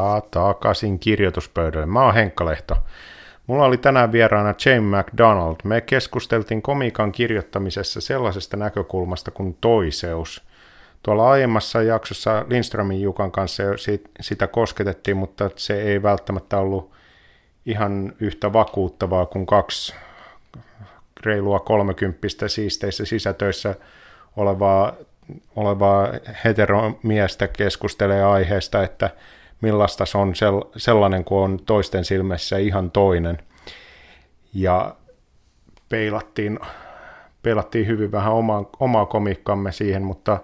Tervetuloa takaisin kirjoituspöydälle. Mä oon Henkkalehto. Mulla oli tänään vieraana Jane MacDonald. Me keskusteltiin komiikan kirjoittamisessa sellaisesta näkökulmasta kuin toiseus. Tuolla aiemmassa jaksossa Lindströmin Jukan kanssa sitä kosketettiin, mutta se ei välttämättä ollut ihan yhtä vakuuttavaa kuin kaksi reilua 30 siisteissä sisätöissä olevaa heteromiestä keskustelee aiheesta, että millaista se on sellainen, kun on toisten silmässä ihan toinen. Ja peilattiin hyvin vähän omaa komiikkamme siihen, mutta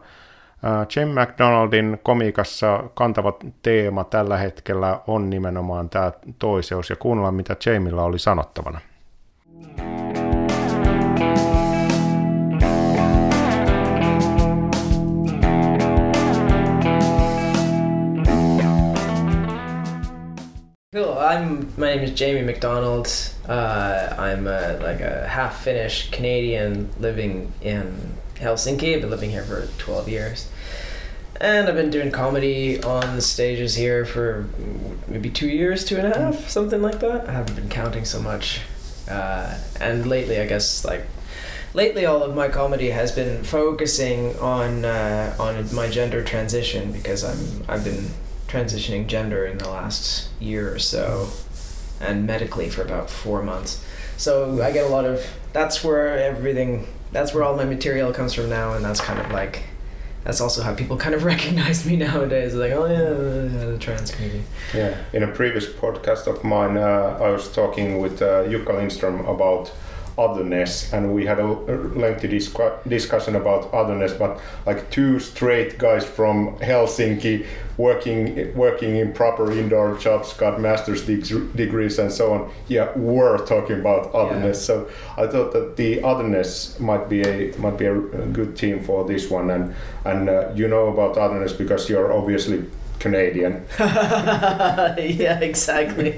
Jim McDonaldin komiikassa kantava teema tällä hetkellä on nimenomaan tämä toiseus, ja kuunnellaan, mitä Jamilla oli sanottavana. Cool. My name is Jamie MacDonald. I'm a half Finnish Canadian living in Helsinki. I've been living here for 12 years, and I've been doing comedy on the stages here for maybe 2 years, 2.5, something like that. I haven't been counting so much. And lately, I guess all of my comedy has been focusing on my gender transition because I've been transitioning gender in the last year or so, and medically for about 4 months. So I get a lot of, that's where all my material comes from now, and that's kind of like, that's also how people kind of recognize me nowadays. Like, oh yeah, the trans comedian. Yeah. In a previous podcast of mine, I was talking with Jukka Lindström about otherness, and we had a lengthy discussion about otherness, but like two straight guys from Helsinki working in proper indoor jobs, got master's degrees and so on, were talking about otherness. Yeah. So I thought that the otherness might be a good theme for this one, and you know about otherness because you're obviously Canadian. Yeah, exactly.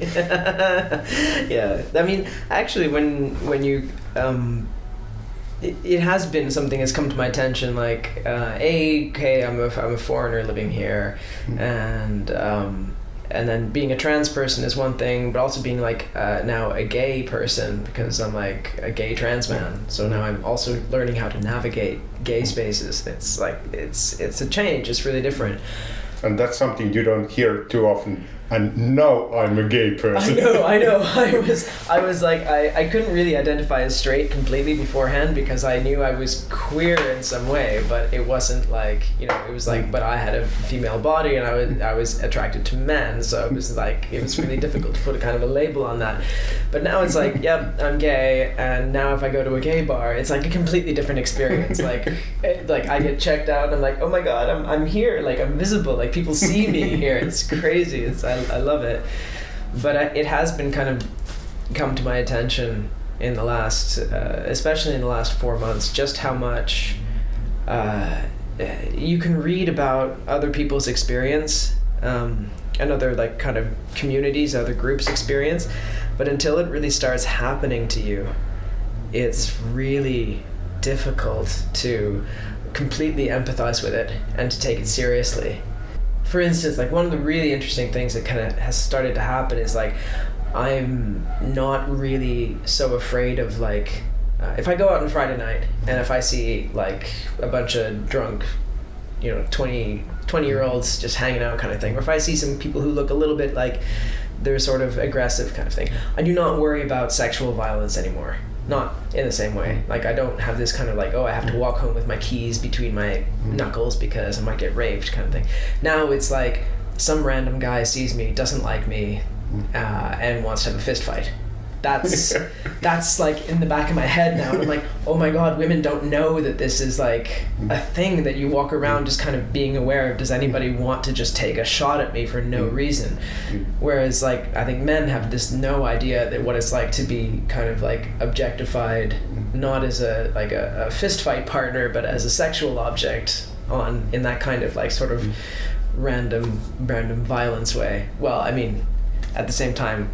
Yeah, I mean, actually, when you, it has been something that's come to my attention. Like, I'm a foreigner living here, and then being a trans person is one thing, but also being now a gay person, because I'm like a gay trans man. So now I'm also learning how to navigate gay spaces. It's like it's a change. It's really different. And that's something you don't hear too often. And now I'm a gay person. I know. I was like, I couldn't really identify as straight completely beforehand because I knew I was queer in some way, but it wasn't like, it was like, but I had a female body and I was attracted to men, so it was really difficult to put a kind of a label on that. But now it's like, yep, I'm gay, and now if I go to a gay bar, it's like a completely different experience. Like I get checked out and I'm like, oh my God, I'm here, like I'm visible, like people see me here. It's crazy. I love it, but it has been kind of come to my attention in the last, especially in the last 4 months, just how much you can read about other people's experience and other kind of communities, other groups' experience, but until it really starts happening to you, it's really difficult to completely empathize with it and to take it seriously. For instance, one of the really interesting things that kind of has started to happen is I'm not really so afraid of if I go out on Friday night and if I see a bunch of drunk, 20-year-olds just hanging out kind of thing, or if I see some people who look a little bit like they're sort of aggressive kind of thing, I do not worry about sexual violence anymore. Not in the same way. I don't have this kind of I have to walk home with my keys between my knuckles because I might get raped kind of thing. Now it's like some random guy sees me, doesn't like me, and wants to have a fist fight. That's in the back of my head now. And I'm like, oh my God, women don't know that this is a thing that you walk around just kind of being aware of. Does anybody want to just take a shot at me for no reason? Whereas I think men have this no idea that what it's like to be kind of objectified, not as a fist fight partner, but as a sexual object in that kind of sort of random violence way. Well, I mean, at the same time,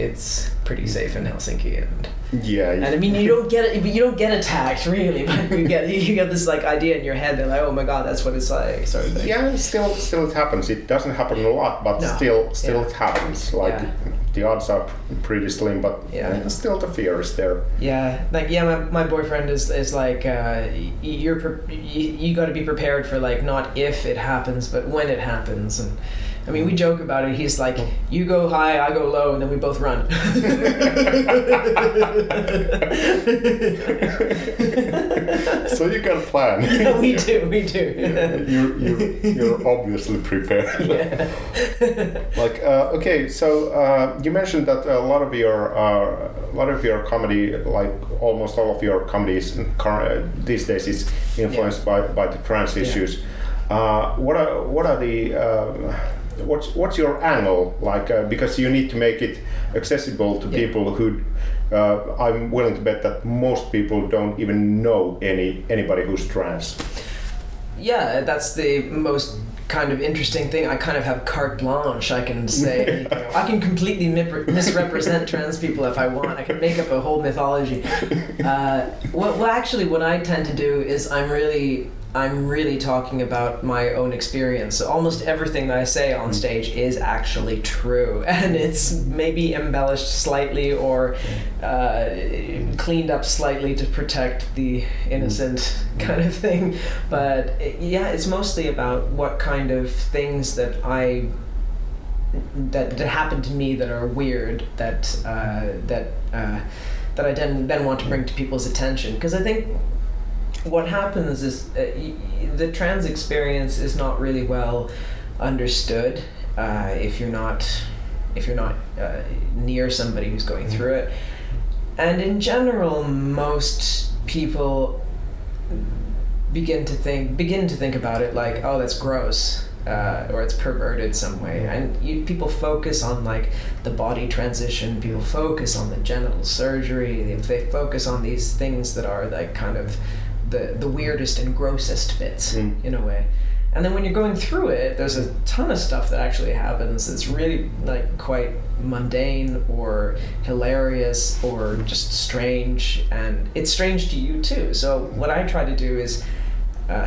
it's pretty safe in Helsinki, and Yeah. And I mean, you don't get it. You don't get attacked really, but you get this like idea in your head that like, oh my god, that's what it's like. Sort of thing. Yeah. Still it happens. It doesn't happen a lot, but still it happens. Like the odds are pretty slim, but still the fear is there. Yeah. Like my boyfriend is like you got to be prepared for like not if it happens, but when it happens and. I mean, we joke about it. He's like, you go high, I go low, and then we both run. So you got a plan. Yeah, we do. Yeah, you're obviously prepared. Yeah. Like, okay, so you mentioned that a lot of your comedy, like almost all of your comedies these days, is influenced by the trans issues. What's your angle like? Because you need to make it accessible to people who, I'm willing to bet that most people don't even know anybody who's trans. Yeah, that's the most kind of interesting thing. I kind of have carte blanche. I can say, I can completely misrepresent trans people if I want. I can make up a whole mythology. What I tend to do is I'm really talking about my own experience. So almost everything that I say on stage is actually true, and it's maybe embellished slightly or cleaned up slightly to protect the innocent kind of thing. But it's mostly about what kind of things that happened to me that are weird that I then want to bring to people's attention, because I think. What happens is the trans experience is not really well understood if you're not near somebody who's going through it. And in general, most people begin to think about it like, oh, that's gross, or it's perverted some way. And people focus on like the body transition. People focus on the genital surgery. They focus on these things that are like kind of the weirdest and grossest bits in a way. And then when you're going through it, there's a ton of stuff that actually happens that's really like quite mundane or hilarious or just strange, and it's strange to you too. So what I try to do is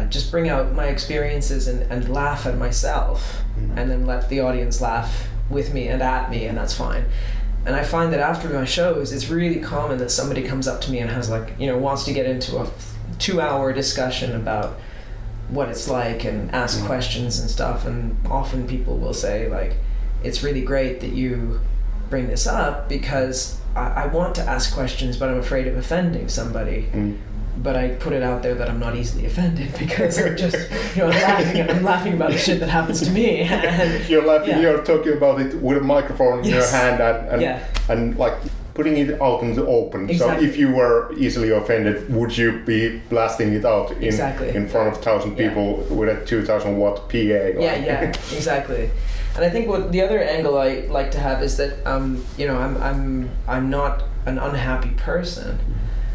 just bring out my experiences and laugh at myself and then let the audience laugh with me and at me, and that's fine. And I find that after my shows, it's really common that somebody comes up to me and has like, wants to get into a 2-hour discussion about what it's like and ask questions and stuff. And often people will say like, it's really great that you bring this up because I want to ask questions, but I'm afraid of offending somebody. But I put it out there that I'm not easily offended because I'm just, I'm laughing about the shit that happens to me. And, you're laughing, you're talking about it with a microphone in your hand and like putting it out in the open. Exactly. So if you were easily offended, would you be blasting it out in front of 1,000 people with a 2,000-watt PA? Exactly. And I think what the other angle I like to have is that I'm not an unhappy person.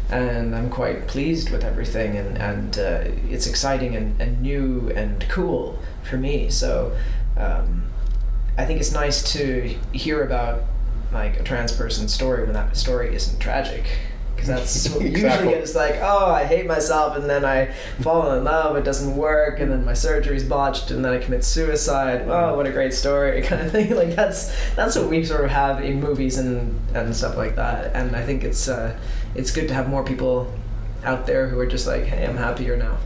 And I'm quite pleased with everything, and it's exciting and new and cool for me. So I think it's nice to hear about like a trans person's story when that story isn't tragic, because that's what usually it's like, oh, I hate myself, and then I fall in love, it doesn't work, and then my surgery's botched, and then I commit suicide. Oh, what a great story, kind of thing. Like that's what we sort of have in movies and stuff like that. And I think it's good to have more people out there who are just like, hey, I'm happier now.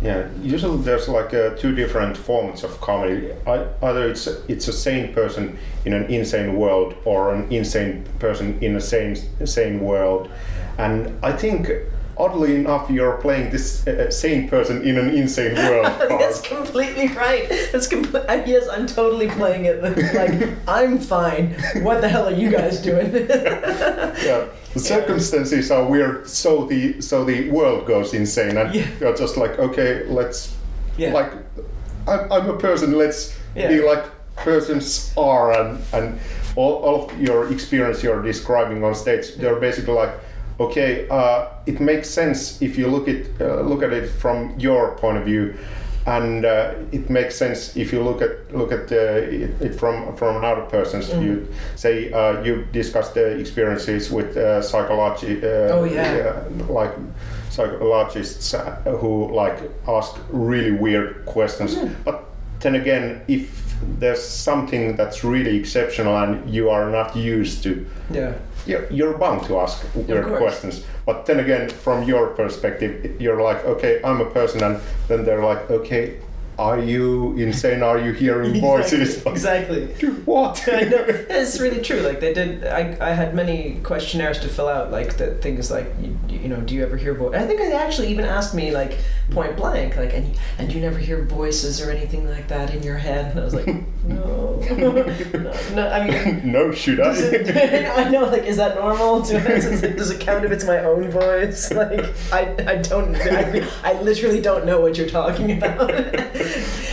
Yeah, usually there's like two different forms of comedy. Either it's a sane person in an insane world, or an insane person in a sane world. And I think, oddly enough, you're playing this sane person in an insane world. That's completely right. Yes, I'm totally playing it. Like, I'm fine. What the hell are you guys doing? Yeah. The circumstances are weird, so the world goes insane, and you're just like, okay, let's like, I'm a person. Let's be like persons are, and all of your experience you're describing on stage, they're basically like, okay, it makes sense if you look at it from your point of view. And it makes sense if you look at it from another person's view. Say you discussed the experiences with psychologists who ask really weird questions. Mm. But then again, if there's something that's really exceptional and you are not used to, you're bound to ask weird questions. But then again, from your perspective, you're like, okay, I'm a person, and then they're like, okay, are you insane? Are you hearing voices? Exactly. What? I know. It's really true. They did. I had many questionnaires to fill out. Things like, you know, do you ever hear voices? I think they actually even asked me point blank, and you never hear voices or anything like that in your head. And I was like, no. I mean, no. Should I? I know. Is that normal? Does it count if it's my own voice? I don't. I literally don't know what you're talking about.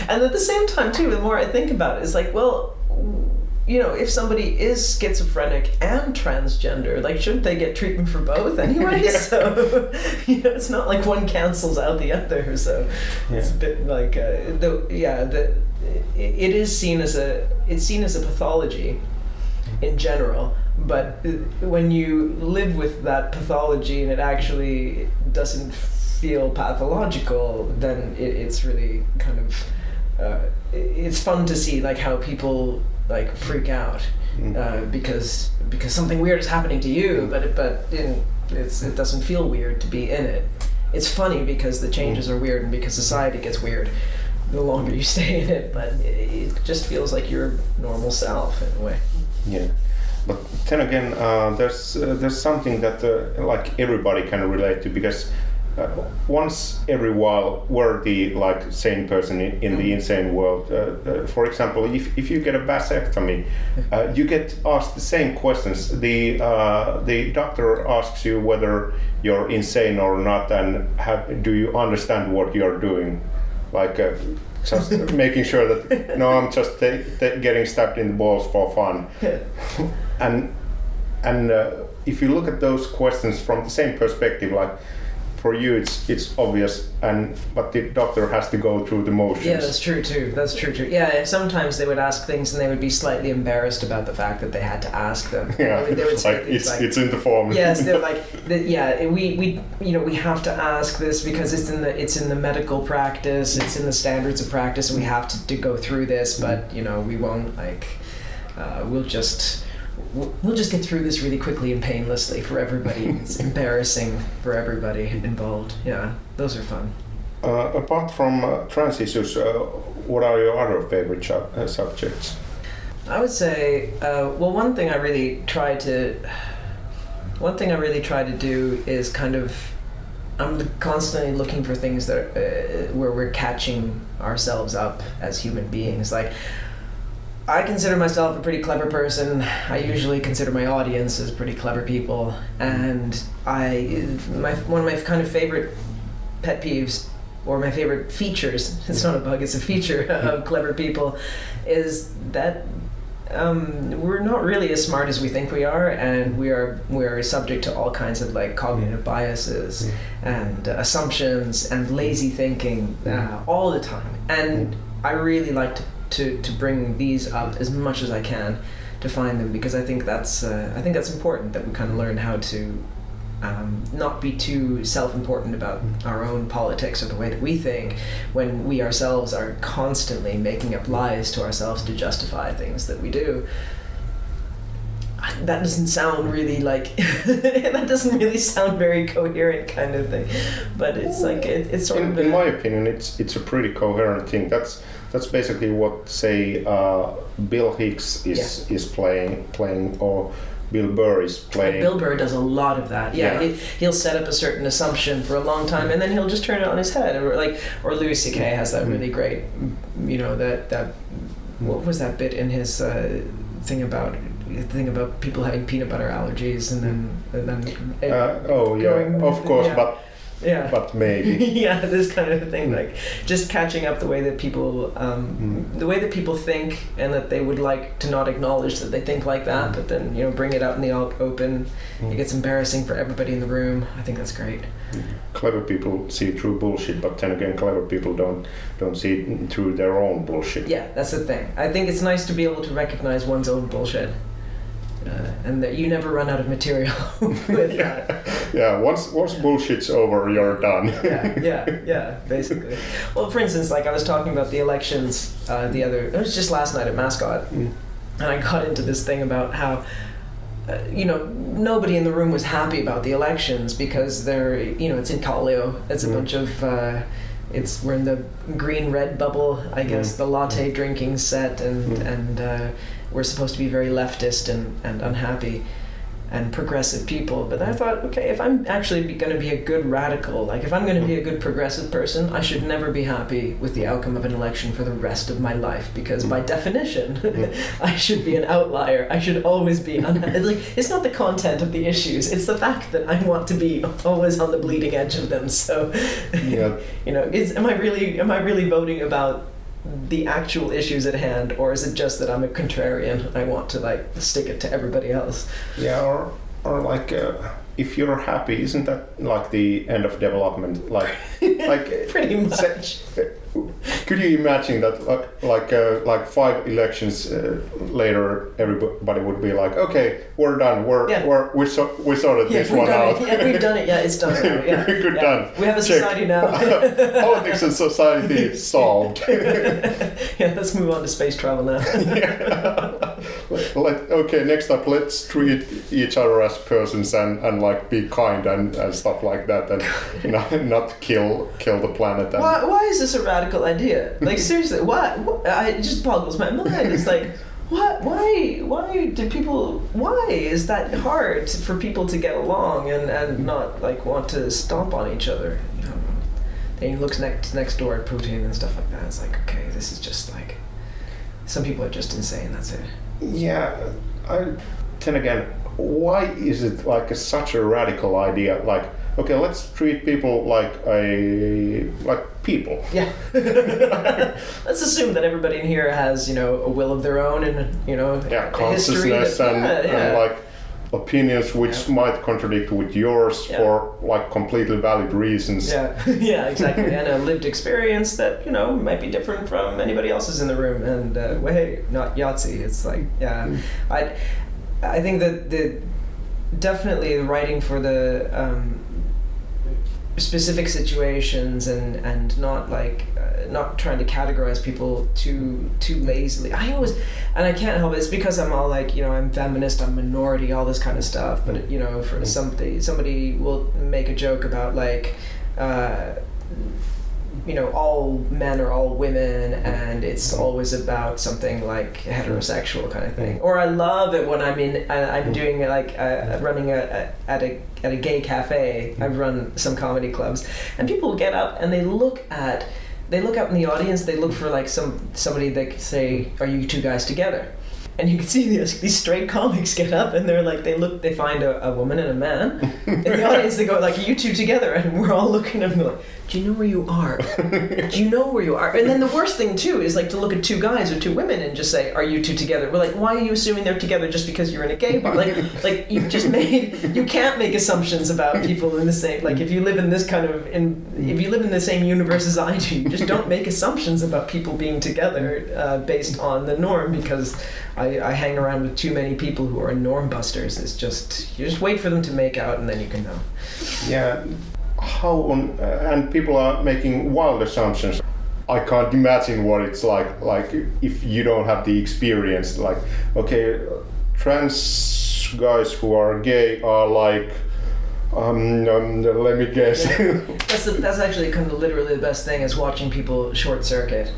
And at the same time, too, the more I think about it, it's if somebody is schizophrenic and transgender, shouldn't they get treatment for both anyway? Yeah. So, it's not like one cancels out the other. So it's a bit it is seen as a pathology in general. But when you live with that pathology and it actually doesn't feel pathological, then it's really kind of it's fun to see how people freak out because something weird is happening to you, but it doesn't feel weird to be in it. It's funny because the changes are weird and because society gets weird the longer you stay in it, but it just feels like your normal self in a way. Yeah. But then again, there's something that everybody can relate to, because once every while we're the sane person in the insane world. For example, if you get a vasectomy, you get asked the same questions. The doctor asks you whether you're insane or not, and do you understand what you're doing? Just making sure that, no, I'm just getting stabbed in the balls for fun. And if you look at those questions from the same perspective, for you, it's obvious, but the doctor has to go through the motions. Yeah, that's true too. Yeah, sometimes they would ask things and they would be slightly embarrassed about the fact that they had to ask them. Yeah, they would say it's in the form. Yes, they're we have to ask this because it's in the medical practice, it's in the standards of practice, and we have to go through this. But we won't We'll just get through this really quickly and painlessly for everybody. It's embarrassing for everybody involved. Yeah, those are fun. Apart from trans issues, what are your other favorite subjects? I would say, one thing I really try to do is I'm constantly looking for things that where we're catching ourselves up as human beings. I consider myself a pretty clever person. I usually consider my audience as pretty clever people, and one of my kind of favorite pet peeves, or my favorite features, it's not a bug, it's a feature of clever people, is that we're not really as smart as we think we are, and we are subject to all kinds of cognitive biases and assumptions and lazy thinking all the time. And I really like to bring these up as much as I can, to find them, because I think that's important, that we kind of learn how to not be too self-important about our own politics or the way that we think, when we ourselves are constantly making up lies to ourselves to justify things that we do. That doesn't sound really sound very coherent kind of thing, but it's sort of. In my opinion, it's a pretty coherent thing. That's basically what Bill Hicks is playing, or Bill Burr is playing. Bill Burr does a lot of that. Yeah, he'll set up a certain assumption for a long time, and then he'll just turn it on his head. Or Louis C.K. has that really great, that what was that bit in his thing about people having peanut butter allergies, and then of course, but Yeah. But maybe. Yeah, this kind of thing, like just catching up the way that people, the way that people think, and that they would like to not acknowledge that they think like that, but then, you know, bring it out in the open. It gets embarrassing for everybody in the room. I think that's great. Clever people see through bullshit, but then again, clever people don't see through their own bullshit. Yeah, that's the thing. I think it's nice to be able to recognize one's own bullshit. And that you never run out of material with that. Yeah, once bullshit's over, you're done. yeah, basically. Well, for instance, like I was talking about the elections it was just last night at Mascot, and I got into this thing about how, nobody in the room was happy about the elections because they're, it's in Kallio, it's a bunch of... we're in the green-red bubble, I guess, the latte drinking set, and we're supposed to be very leftist and unhappy and progressive people. But I thought, okay, if I'm actually going to be a good radical, like if I'm going to be a good progressive person, I should never be happy with the outcome of an election for the rest of my life, because by definition, I should be an outlier. I should always be unhappy. Like, it's not the content of the issues, it's the fact that I want to be always on the bleeding edge of them. So, yeah. Am I really voting about the actual issues at hand, or is it just that I'm a contrarian and I want to like stick it to everybody else? Yeah, or like if you're happy, isn't that like the end of development? Like pretty much. Could you imagine that like 5 elections later, everybody would be like, okay, we're done. We sorted this one out. We've done it. Yeah, it's done now. Yeah. Good done. We have a society now. Politics and society solved. Yeah, let's move on to space travel now. Yeah. Okay, next up, let's treat each other as persons and like be kind and stuff like that, and not kill the planet. And why is this a radical idea? Like, seriously, what? It just boggles my mind. It's like, what? Why is that hard for people to get along and not like want to stomp on each other? You know? Then he looks next door at Putin and stuff like that. It's like, okay, this is just like, some people are just insane. That's it. Yeah. Then again, why is it like such a radical idea? Like, okay, let's treat people like people. Yeah. Let's assume that everybody in here has, a will of their own and, consciousness and like opinions which might contradict with yours for like completely valid reasons. Yeah, yeah, exactly. And a lived experience that, might be different from anybody else's in the room. And hey, not Yahtzee. It's like, I think that definitely the writing for the specific situations and not like not trying to categorize people too lazily. I can't help it. It's because I'm all like, I'm feminist, I'm minority, all this kind of stuff. But for somebody will make a joke about like. All men are all women, and it's always about something like heterosexual kind of thing. Or I love it when I'm doing like running at a gay cafe. I've run some comedy clubs, and people get up and they look out in the audience. They look for like somebody that could say, "Are you two guys together?" And you can see these straight comics get up and they're like, they find a woman and a man. In the audience, they go like, "You two together," and we're all looking at them like, "Do you know where you are? Do you know where you are?" And then the worst thing too is like to look at two guys or two women and just say, "Are you two together?" We're like, why are you assuming they're together just because you're in a gay bar? Like you can't make assumptions about people in the same, like if you live in this kind of, if you live in the same universe as I do, you just don't make assumptions about people being together based on the norm, because I hang around with too many people who are norm busters. It's just, you just wait for them to make out and then you can know. Yeah. And people are making wild assumptions. I can't imagine what it's like if you don't have the experience. Like, okay, trans guys who are gay are like, let me guess. Yeah. That's actually kind of literally the best thing, is watching people short circuit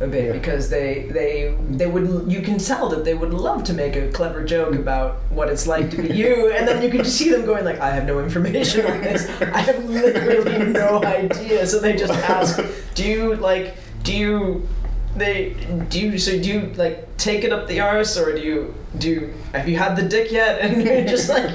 a bit, because they would, you can tell that they would love to make a clever joke about what it's like to be you, and then you can just see them going like, "I have no information on this. I have literally no idea." So they just ask, "Do you Do you like take it up the arse, or do you have you had the dick yet? And you're just like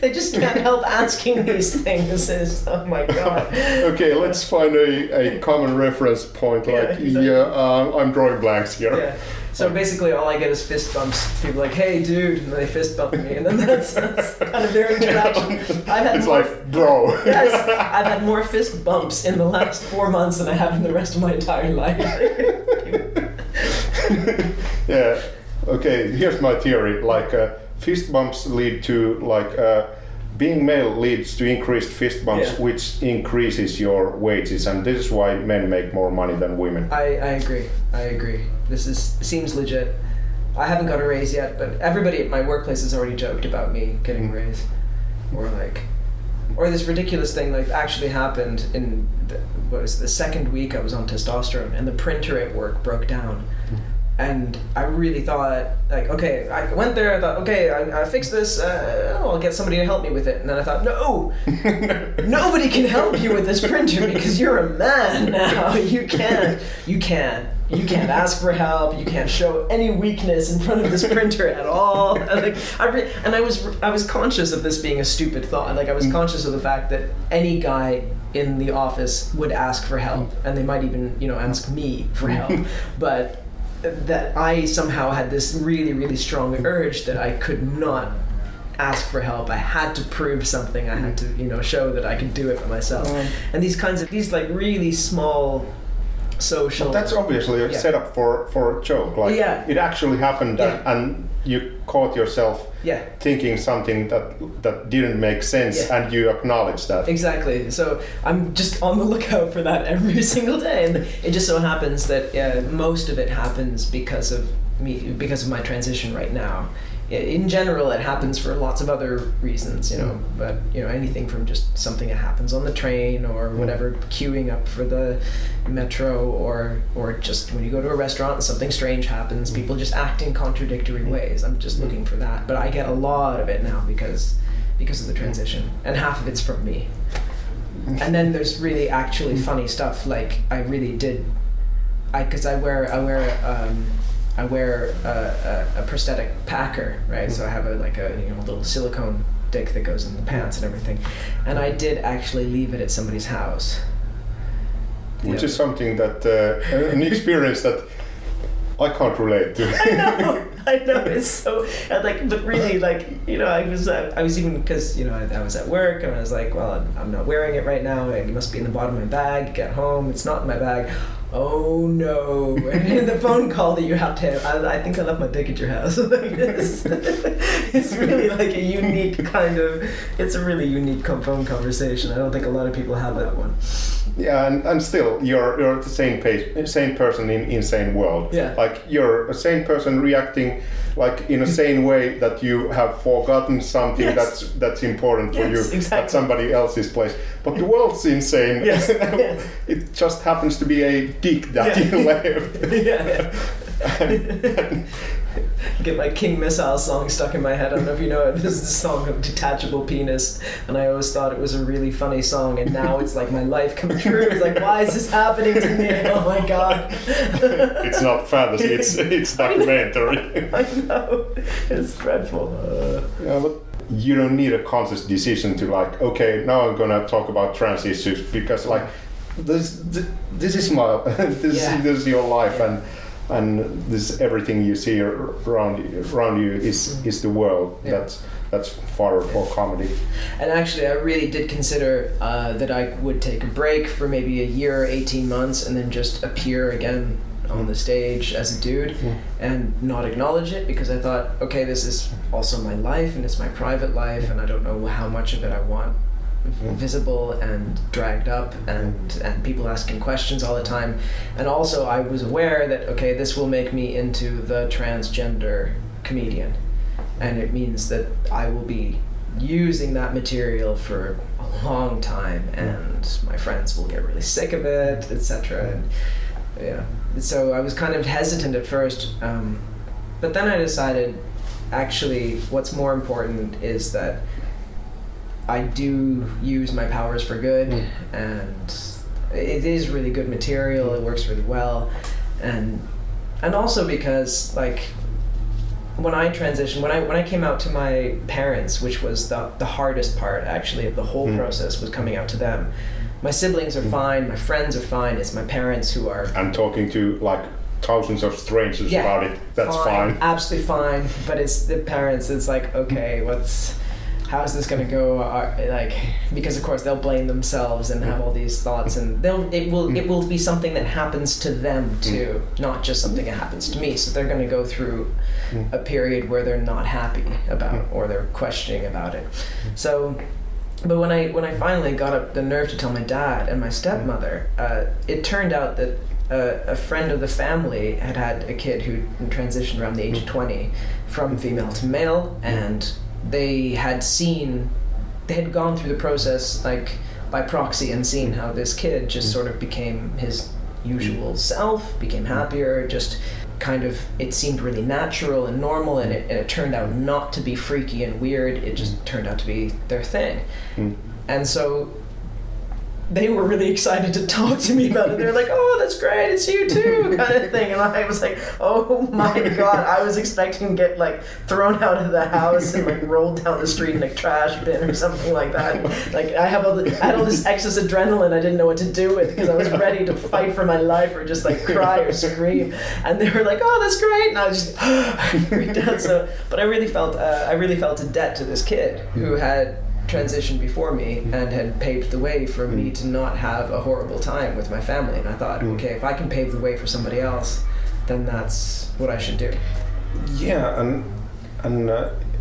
they just can't help asking these things. It's, oh my god. Okay, let's find a common reference point. I'm drawing blanks here. Yeah. So basically, all I get is fist bumps. People are like, "Hey, dude," and they fist bump me, and then that's kind of their interaction. I've had more fist bumps in the last 4 months than I have in the rest of my entire life. Yeah. Okay. Here's my theory: fist bumps lead to being male leads to increased fist bumps, which increases your wages, and this is why men make more money than women. I agree. This seems legit. I haven't got a raise yet, but everybody at my workplace has already joked about me getting a raise, or this ridiculous thing actually happened in the second week I was on testosterone, and the printer at work broke down. And I really thought, I went there, I thought, okay, I fixed this, I'll get somebody to help me with it. And then I thought, no, nobody can help you with this printer because you're a man now. You can't ask for help. You can't show any weakness in front of this printer at all. And I was conscious of this being a stupid thought. I was conscious of the fact that any guy in the office would ask for help, and they might even, ask me for help. But that I somehow had this really, really strong urge that I could not ask for help. I had to prove something. I had to, show that I could do it for myself. And these kinds of really small social. But that's obviously a setup for a joke. It actually happened, and you caught yourself thinking something that didn't make sense, and you acknowledge that. Exactly. So I'm just on the lookout for that every single day, and it just so happens that most of it happens because of me, because of my transition right now. In general, it happens for lots of other reasons, but anything from just something that happens on the train or whatever, queuing up for the metro, or just when you go to a restaurant and something strange happens, people just act in contradictory ways. I'm just looking for that, but I get a lot of it now because of the transition, and half of it's from me. And then there's really actually funny stuff, I wear a prosthetic packer, right? So I have a little silicone dick that goes in the pants and everything. And I did actually leave it at somebody's house. Which is something that, an experience that I can't relate to. I know, it's so, but really, I was even, because, I was at work, and I was like, well, I'm not wearing it right now, and it must be in the bottom of my bag, get home, it's not in my bag. Oh no! And the phone call that you have to have, I think I left my dick at your house. It's really it's a really unique phone conversation. I don't think a lot of people have that one. Yeah, and still, you're the same person in insane world. Yeah. You're a sane person reacting in a sane way that you have forgotten something that's important for you at somebody else's place. But the world's insane. Yes. It just happens to be a dick that you left. Get my King Missile song stuck in my head. I don't know if you know it. This is the song of Detachable Penis, and I always thought it was a really funny song, and now it's my life come true. It's why is this happening to me? Oh my god. It's not fantasy, it's documentary. I know. It's dreadful. But you don't need a conscious decision to okay, now I'm gonna talk about trans issues, because this is my this is your life, and this everything you see around you is the world. That's fodder for comedy. And actually, I really did consider that I would take a break for maybe a year or 18 months, and then just appear again on the stage as a dude and not acknowledge it, because I thought, okay, this is also my life, and it's my private life, and I don't know how much of it I want visible and dragged up, and people asking questions all the time. And also I was aware that, okay, this will make me into the transgender comedian, and it means that I will be using that material for a long time, and my friends will get really sick of it, etc. So I was kind of hesitant at first, but then I decided actually what's more important is that I do use my powers for good, and it is really good material, it works really well, and also because like when I came out to my parents, which was the hardest part actually of the whole process, was coming out to them. My siblings are fine, my friends are fine, it's my parents who are... I'm talking to like thousands of strangers about it, that's fine. Absolutely fine, but it's the parents, it's like, okay, how's this gonna go? Because of course they'll blame themselves and have all these thoughts, and it will be something that happens to them too, not just something that happens to me. So they're gonna go through a period where they're not happy about, or they're questioning about it. So, but when I finally got up the nerve to tell my dad and my stepmother, it turned out that a friend of the family had a kid who transitioned around the age of 20 from female to male, and they had gone through the process like by proxy and seen how this kid just sort of became his usual self, became happier, just kind of, it seemed really natural and normal, and it turned out not to be freaky and weird, it just turned out to be their thing. And so they were really excited to talk to me about it. They were like, oh, that's great, it's you too, kind of thing. And I was like, oh my God, I was expecting to get like thrown out of the house and like rolled down the street in a trash bin or something like that. Like I had all this excess adrenaline I didn't know what to do with, because I was ready to fight for my life or just like cry or scream. And they were like, oh, that's great. And I was just freaked out. So, but I really felt a debt to this kid who had transitioned before me and had paved the way for me to not have a horrible time with my family. And I thought, okay, if I can pave the way for somebody else, then that's what I should do. Yeah, and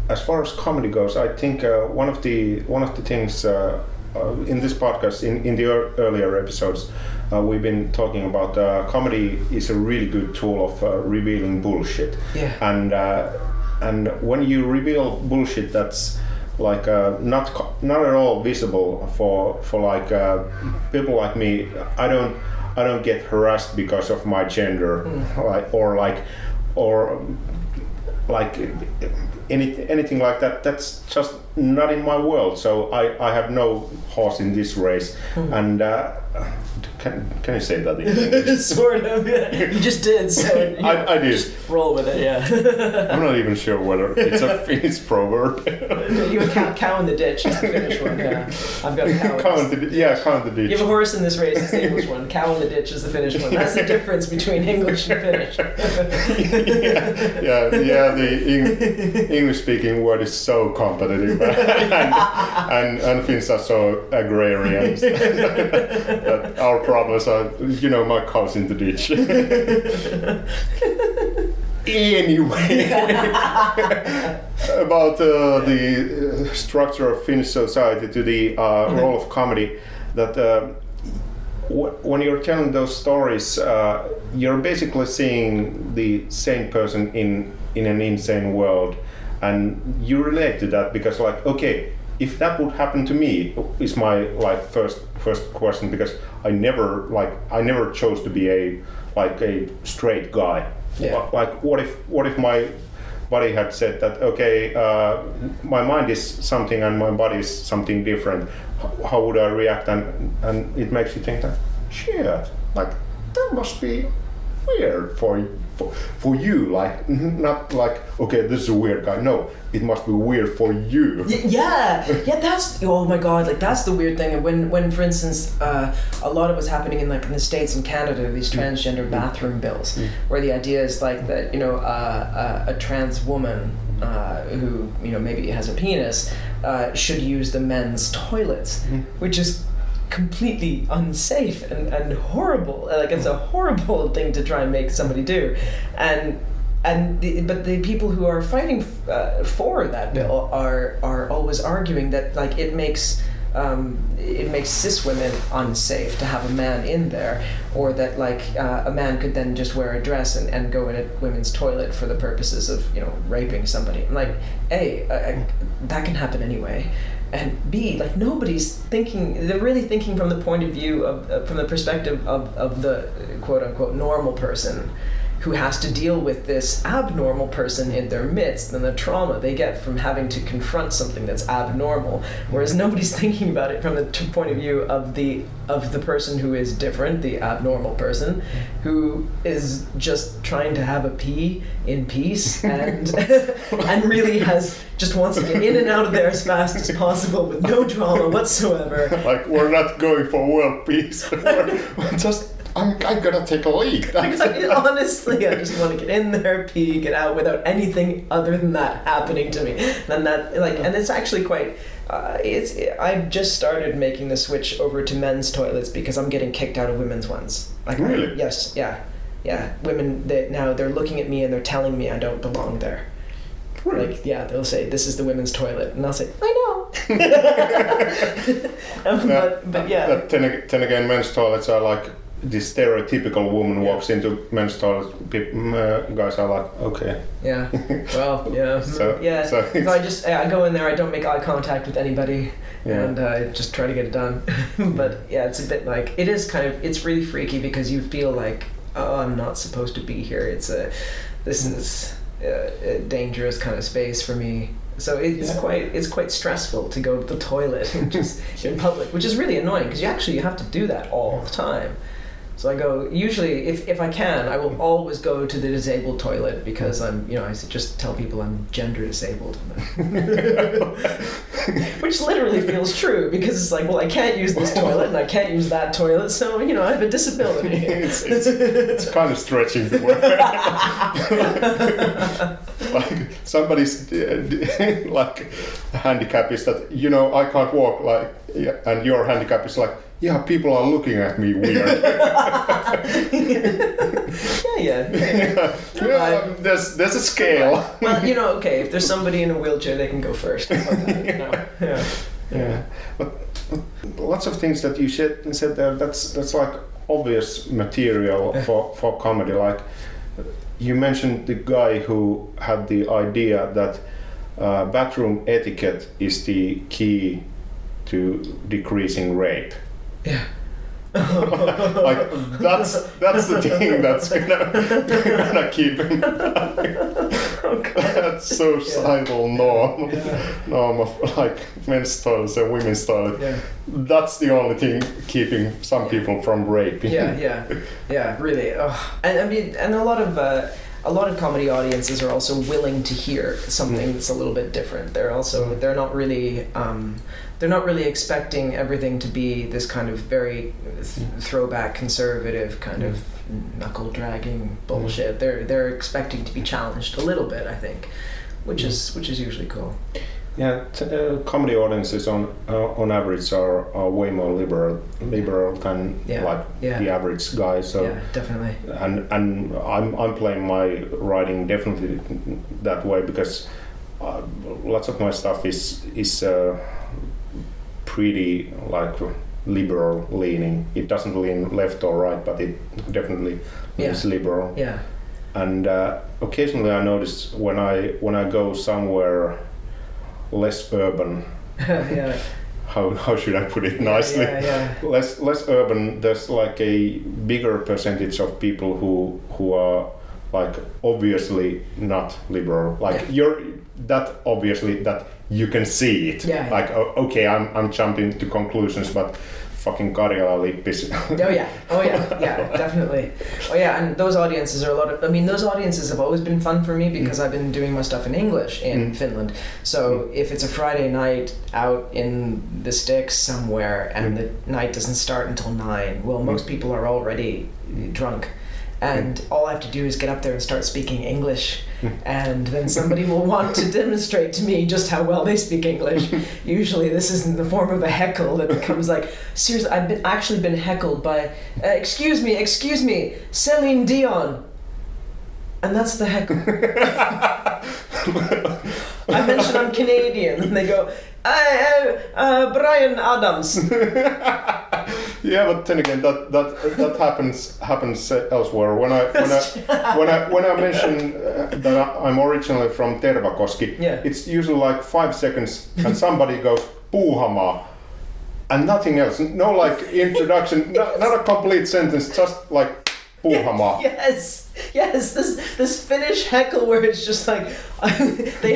as far as comedy goes, I think one of the things in this podcast, in the earlier episodes, we've been talking about comedy is a really good tool of revealing bullshit. Yeah. And when you reveal bullshit, that's like not at all visible for like people like me. I don't get harassed because of my gender, or like anything like that. That's just not in my world. So I have no horse in this race. And can you say that in English? Sort of. Yeah. You just did. So I did. Just roll with it. Yeah. I'm not even sure whether it's a Finnish proverb. You have cow in the ditch is the Finnish one. Yeah. I've got a cow in the ditch. Yeah, cow in the ditch. You have a horse in this race is the English one. Cow in the ditch is the Finnish one. That's the difference between English and Finnish. Yeah. The English-speaking word is so competitive. and Finns are so agrarian that our problems are, my cow's in the ditch. Anyway, about the structure of Finnish society to the role of comedy, that when you're telling those stories, you're basically seeing the same person in an insane world. And you relate to that because, like, okay, if that would happen to me, is my like first question, because I never chose to be a straight guy. Yeah. Like, what if my body had said that, okay, my mind is something and my body is something different? How would I react? And it makes you think that shit, like that must be weird for you, like, not like, okay, this is a weird guy. No, it must be weird for you. Yeah, that's, oh my God, like that's the weird thing. And when for instance, a lot of what's happening in like in the States and Canada, these transgender bathroom bills, where the idea is like that, a trans woman who maybe has a penis should use the men's toilets, which is completely unsafe and horrible. Like, it's a horrible thing to try and make somebody do, but the people who are fighting for that bill are always arguing that like it makes cis women unsafe to have a man in there, or that like a man could then just wear a dress and go in a women's toilet for the purposes of raping somebody. I'm like, that can happen anyway. And B, like, nobody's thinking, they're really thinking from the perspective of the quote unquote normal person. who has to deal with this abnormal person in their midst and the trauma they get from having to confront something that's abnormal, whereas nobody's thinking about it from the point of view of the person who is different, the abnormal person, who is just trying to have a pee in peace and and really just wants to get in and out of there as fast as possible with no drama whatsoever. Like, we're not going for world peace, we're just... I'm gonna take a leak. Honestly, I just want to get in there, pee, get out without anything other than that happening to me. And it's actually quite. I've just started making the switch over to men's toilets because I'm getting kicked out of women's ones. Like, really? Yes. Yeah. Yeah. Women they're looking at me and they're telling me I don't belong there. Like, yeah, they'll say, this is the women's toilet. And I'll say, I know. Then again, men's toilets are like, this stereotypical woman walks into men's toilet, guys are like, okay. Yeah, well, yeah. So I go in there, I don't make eye contact with anybody, and I just try to get it done. But yeah, it's a bit like, it is kind of, it's really freaky because you feel like, oh, I'm not supposed to be here. This is... a dangerous kind of space for me, so it's quite stressful to go to the toilet just in public, which is really annoying because you have to do that all the time. So I go, usually if I can, I will always go to the disabled toilet because I'm, I just tell people I'm gender disabled, which literally feels true because it's like, well, I can't use this toilet and I can't use that toilet, so I have a disability. It's kind of stretching the word. Like somebody's like handicap is that I can't walk, like, and your handicap is like, yeah, people are looking at me weird. There's a scale. Right. Well, if there's somebody in a wheelchair, they can go first. But lots of things that you said there, that's like obvious material for comedy. Like you mentioned the guy who had the idea that bathroom etiquette is the key to decreasing rape. Yeah. Like that's the thing that's gonna keep him. That societal norm of like men's toilets and women's toilets. Yeah. That's the only thing keeping some people from raping. Yeah, really. Oh. And I mean, and a lot of comedy audiences are also willing to hear something that's a little bit different. They're not really. They're not really expecting everything to be this kind of very throwback conservative kind of knuckle dragging bullshit. They're expecting to be challenged a little bit, I think, which is usually cool. Yeah, comedy audiences on average are way more liberal than the average guy. So yeah, definitely. And I'm playing my writing definitely that way because lots of my stuff is pretty like liberal leaning. It doesn't lean left or right, but it definitely leans liberal. Yeah. And occasionally I notice when I go somewhere less urban. Yeah. How should I put it nicely? Yeah. Less urban. There's like a bigger percentage of people who are like obviously not liberal. Like you're that obviously that. You can see it. Yeah. Like, okay, I'm jumping to conclusions, but fucking Karjala Lippis. Oh yeah, definitely. Oh yeah, and those audiences are those audiences have always been fun for me because I've been doing my stuff in English in Finland. So if it's a Friday night out in the sticks somewhere and the night doesn't start until 9, well, most people are already drunk. And all I have to do is get up there and start speaking English, and then somebody will want to demonstrate to me just how well they speak English. Usually this is in the form of a heckle that becomes like, seriously, I've actually been heckled by, excuse me, Céline Dion. And that's the heckle. I mentioned I'm Canadian, and they go, Bryan Adams. Yeah, but then again, that happens elsewhere. When I mention that I'm originally from Tervakoski, it's usually like 5 seconds, and somebody goes Puuhamaa, and nothing else. No, like introduction, not a complete sentence, just like. Puuhamaa. Yes. This Finnish heckle where it's just like they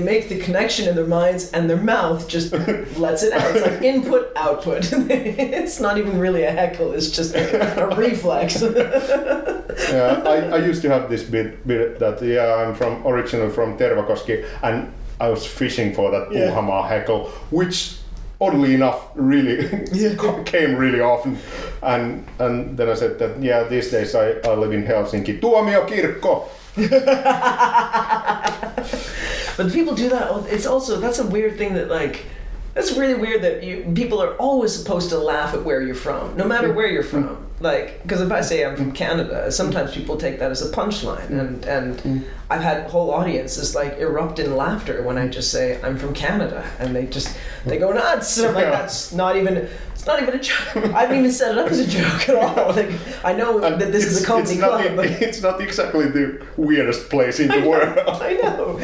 make the connection in their minds and their mouth just lets it out. It's like input output. It's not even really a heckle. It's just like a reflex. Yeah, I used to have this bit that I'm from originally from Tervakoski and I was fishing for that Puuhamaa heckle, which oddly enough really came really often, and then I said that these days I live in Helsinki, Tuomiokirkko. But people do that. It's also that's a weird thing that like that's really weird that people are always supposed to laugh at where you're from, no matter where you're from. Like, because if I say I'm from Canada, sometimes people take that as a punchline, and I've had whole audiences like erupt in laughter when I just say I'm from Canada, and they go nuts. And I'm like, that's not even a joke. I haven't even set it up as a joke at all. Like, I know and that this is a comedy club, but it's not exactly the weirdest place in the world. I know.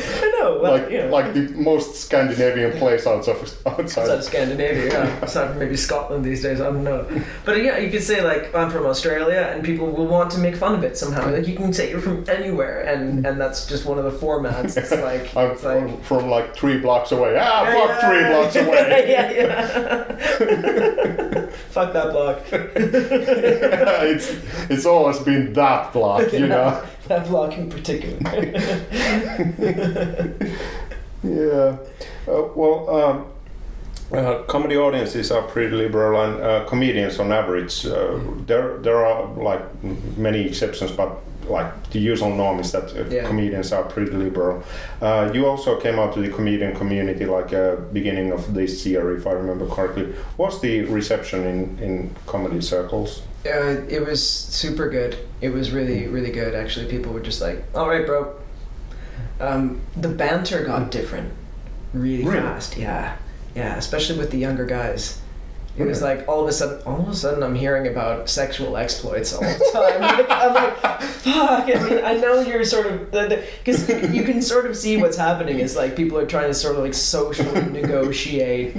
Well, like, like the most Scandinavian place outside of Scandinavia, aside from maybe Scotland these days. I don't know, but you could say like, I'm from Australia, and people will want to make fun of it somehow. Like, you can say you're from anywhere, and that's just one of the formats. It's like I'm from like 3 blocks away. Blocks away. Fuck that block. It's always been that block, you know. That block in particular. Yeah. Comedy audiences are pretty liberal, and comedians on average, there are like many exceptions, but like the usual norm is that comedians are pretty liberal. You also came out to the comedian community like beginning of this year, if I remember correctly. What's the reception in comedy circles? It was super good. It was really, really good, actually. People were just like, all right, bro. The banter got different really fast, yeah, especially with the younger guys. It was like all of a sudden I'm hearing about sexual exploits all the time. I'm like, fuck. I mean, I know you're sort of because you can sort of see what's happening is like people are trying to sort of like socially negotiate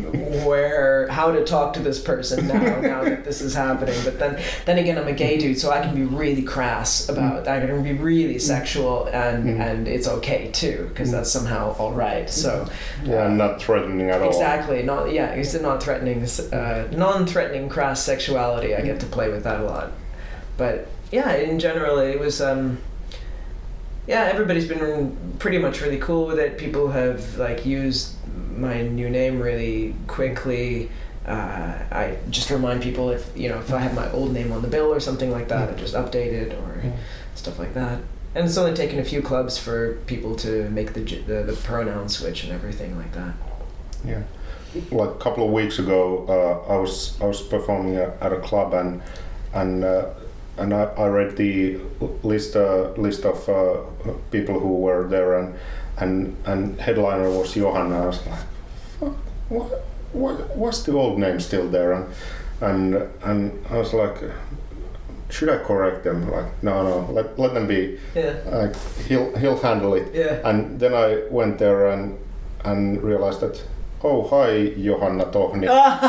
how to talk to this person now that this is happening. But then again, I'm a gay dude, so I can be really crass about that. I can be really sexual and it's okay too because that's somehow all right. So not threatening at all. Exactly. It's not threatening. Non-threatening crass sexuality. I get to play with that a lot, but in general it was everybody's been pretty much really cool with it. People have like used my new name really quickly. I just remind people if I have my old name on the bill or something like that, I just update it or stuff like that. And it's only taken a few clubs for people to make the pronoun switch and everything like that. Like a couple of weeks ago, I was performing at a club and I read the list of people who were there and headliner was Johanna. I was like, fuck, what was the old name still there? And I was like, should I correct them? Like, no, let them be. Yeah. Like, he'll handle it. Yeah. And then I went there and realized that. Oh, hi, Johanna Tohni. But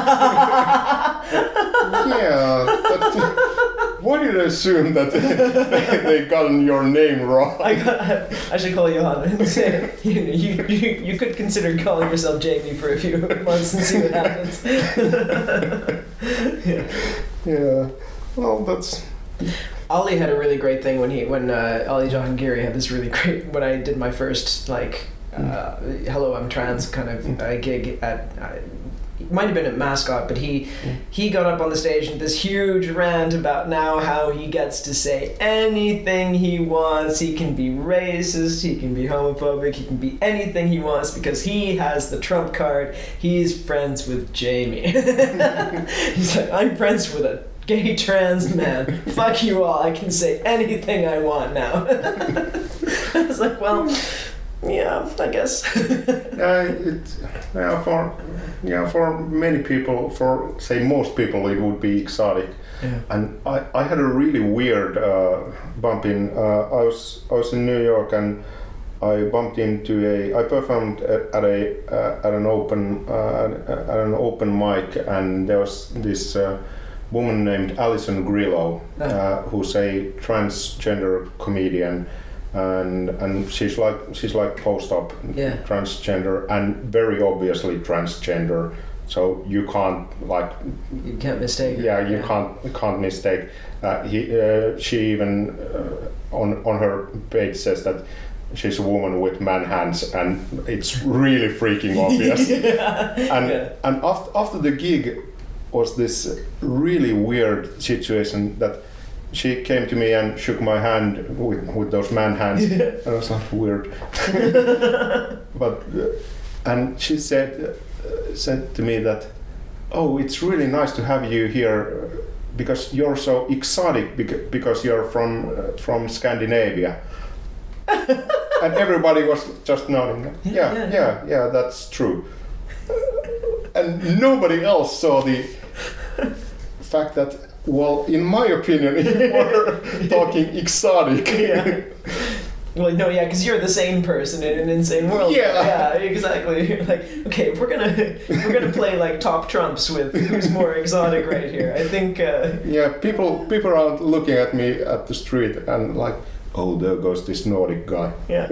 why did I assume that they got your name wrong? I should call Johanna and say, you could consider calling yourself Jamie for a few months and see what happens. Well, that's... Ollie had a really great thing when Ollie Jahangiri had this really great... When I did my first, like... hello, I'm trans kind of gig at it might have been at Mascot, but he got up on the stage and this huge rant about now how he gets to say anything he wants. He can be racist, he can be homophobic, he can be anything he wants because he has the trump card. He's friends with Jamie. He's like, I'm friends with a gay trans man. Fuck you all, I can say anything I want now. I was like, well... Yeah, I guess. For many people, for say most people, it would be exotic. Yeah. And I had a really weird bump in. I was in New York and I bumped into I performed at an open mic, and there was this woman named Allison Grillo, who's a transgender comedian, and she's like post-op transgender and very obviously transgender. So you can't mistake. Yeah, you can't mistake. She even on her page says that she's a woman with man hands, and it's really freaking obvious. And after the gig was this really weird situation that she came to me and shook my hand with those man hands. And I was like, weird. And she said to me that, oh, it's really nice to have you here because you're so exotic because you're from Scandinavia. And everybody was just nodding. Yeah, that's true. And nobody else saw the fact that, well, in my opinion, you were talking exotic. Yeah. Well, no, yeah, because you're the sane person in an insane world. Yeah, exactly. You're like, okay, we're gonna play like top trumps with who's more exotic right here. I think. People are looking at me at the street and like, oh, there goes this Nordic guy. Yeah.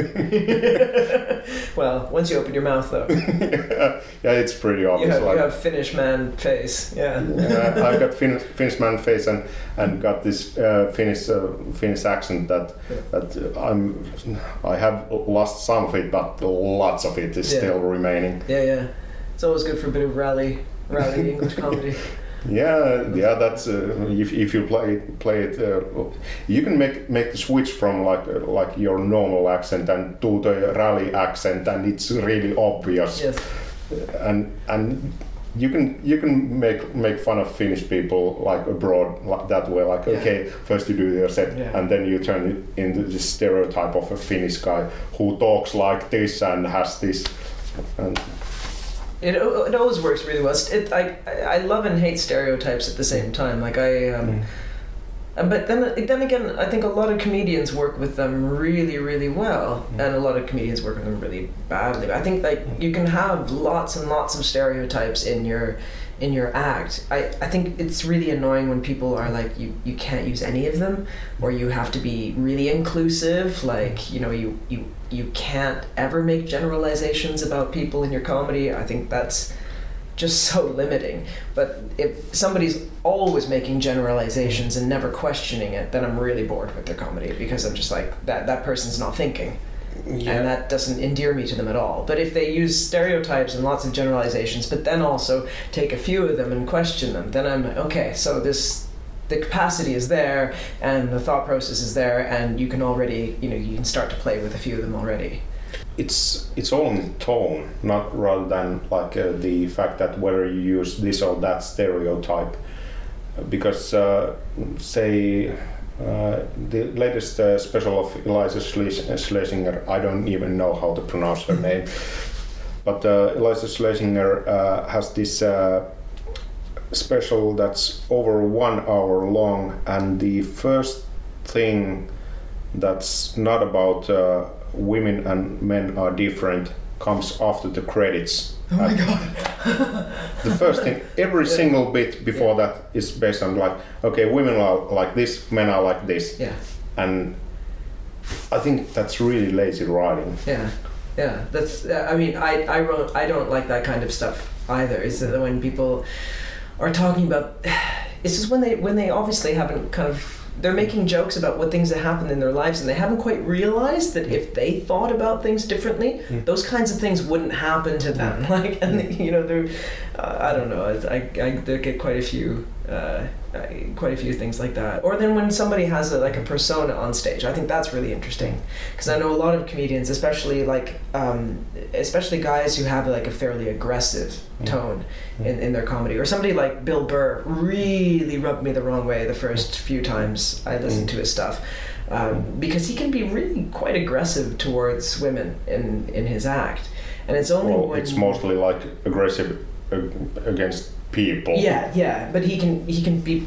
Well, once you open your mouth, though. Yeah, it's pretty obvious. You have Finnish man face. Yeah. Yeah, I've got Finnish man face and got this Finnish accent that I have lost some of it, but lots of it is still remaining. Yeah, yeah. It's always good for a bit of rally English comedy. Yeah, that's if you play it, you can make the switch from like your normal accent and to the rally accent, and it's really obvious. Yes. And you can make fun of Finnish people like abroad like that way. Like okay, first you do your set, and then you turn it into this stereotype of a Finnish guy who talks like this and has this. It always works really well. I love and hate stereotypes at the same time. Like but then again, I think a lot of comedians work with them really, really well, and a lot of comedians work with them really badly. But I think like you can have lots and lots of stereotypes in your act. I think it's really annoying when people are like, you can't use any of them, or you have to be really inclusive, like, you know, you can't ever make generalizations about people in your comedy. I think that's just so limiting. But if somebody's always making generalizations and never questioning it, then I'm really bored with their comedy, because I'm just like, that person's not thinking. Yeah. And that doesn't endear me to them at all. But if they use stereotypes and lots of generalizations, but then also take a few of them and question them, then I'm okay. So the capacity is there, and the thought process is there, and you can already, you can start to play with a few of them already. It's all in tone, not rather than like the fact that whether you use this or that stereotype, because say. The latest special of Eliza Schlesinger, I don't even know how to pronounce her name, but Eliza Schlesinger has this special that's over 1 hour long, and the first thing that's not about women and men are different comes after the credits. Oh my God. The first thing, every single bit before that is based on like, okay, women are like this, men are like this. Yeah. And I think that's really lazy writing. Yeah. Yeah. That's, I mean, I don't like that kind of stuff either. Is that when people are talking about, it's just when they obviously haven't kind of, they're making jokes about what things that happened in their lives, and they haven't quite realized that if they thought about things differently, those kinds of things wouldn't happen to them. Like, and they're, I don't know. I get quite a few things like that. Or then when somebody has a persona on stage, I think that's really interesting, because I know a lot of comedians, especially guys who have like a fairly aggressive tone in their comedy, or somebody like Bill Burr really rubbed me the wrong way the first few times I listened to his stuff, because he can be really quite aggressive towards women in his act, and it's only it's mostly like aggressive against people. Yeah, but he can be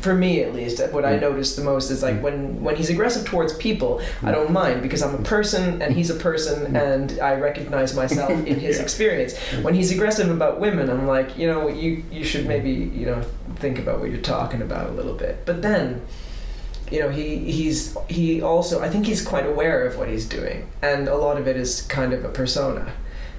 for me at least, what I notice the most is like when he's aggressive towards people, I don't mind because I'm a person and he's a person and I recognize myself in his experience. When he's aggressive about women, I'm like, you know, you should maybe, you know, think about what you're talking about a little bit. But then, you know, he also, I think he's quite aware of what he's doing, and a lot of it is kind of a persona.